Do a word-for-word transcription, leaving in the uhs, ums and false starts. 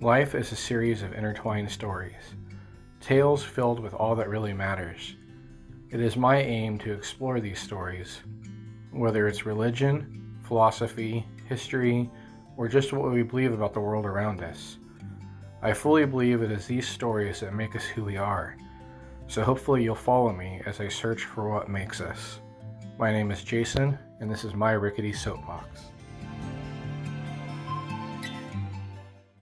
Life is a series of intertwined stories, tales filled with all that really matters. It is my aim to explore these stories, whether it's religion, philosophy, history, or just what we believe about the world around us. I fully believe it is these stories that make us who we are, so hopefully you'll follow me as I search for what makes us. My name is Jason, and this is my Rickety Soapbox.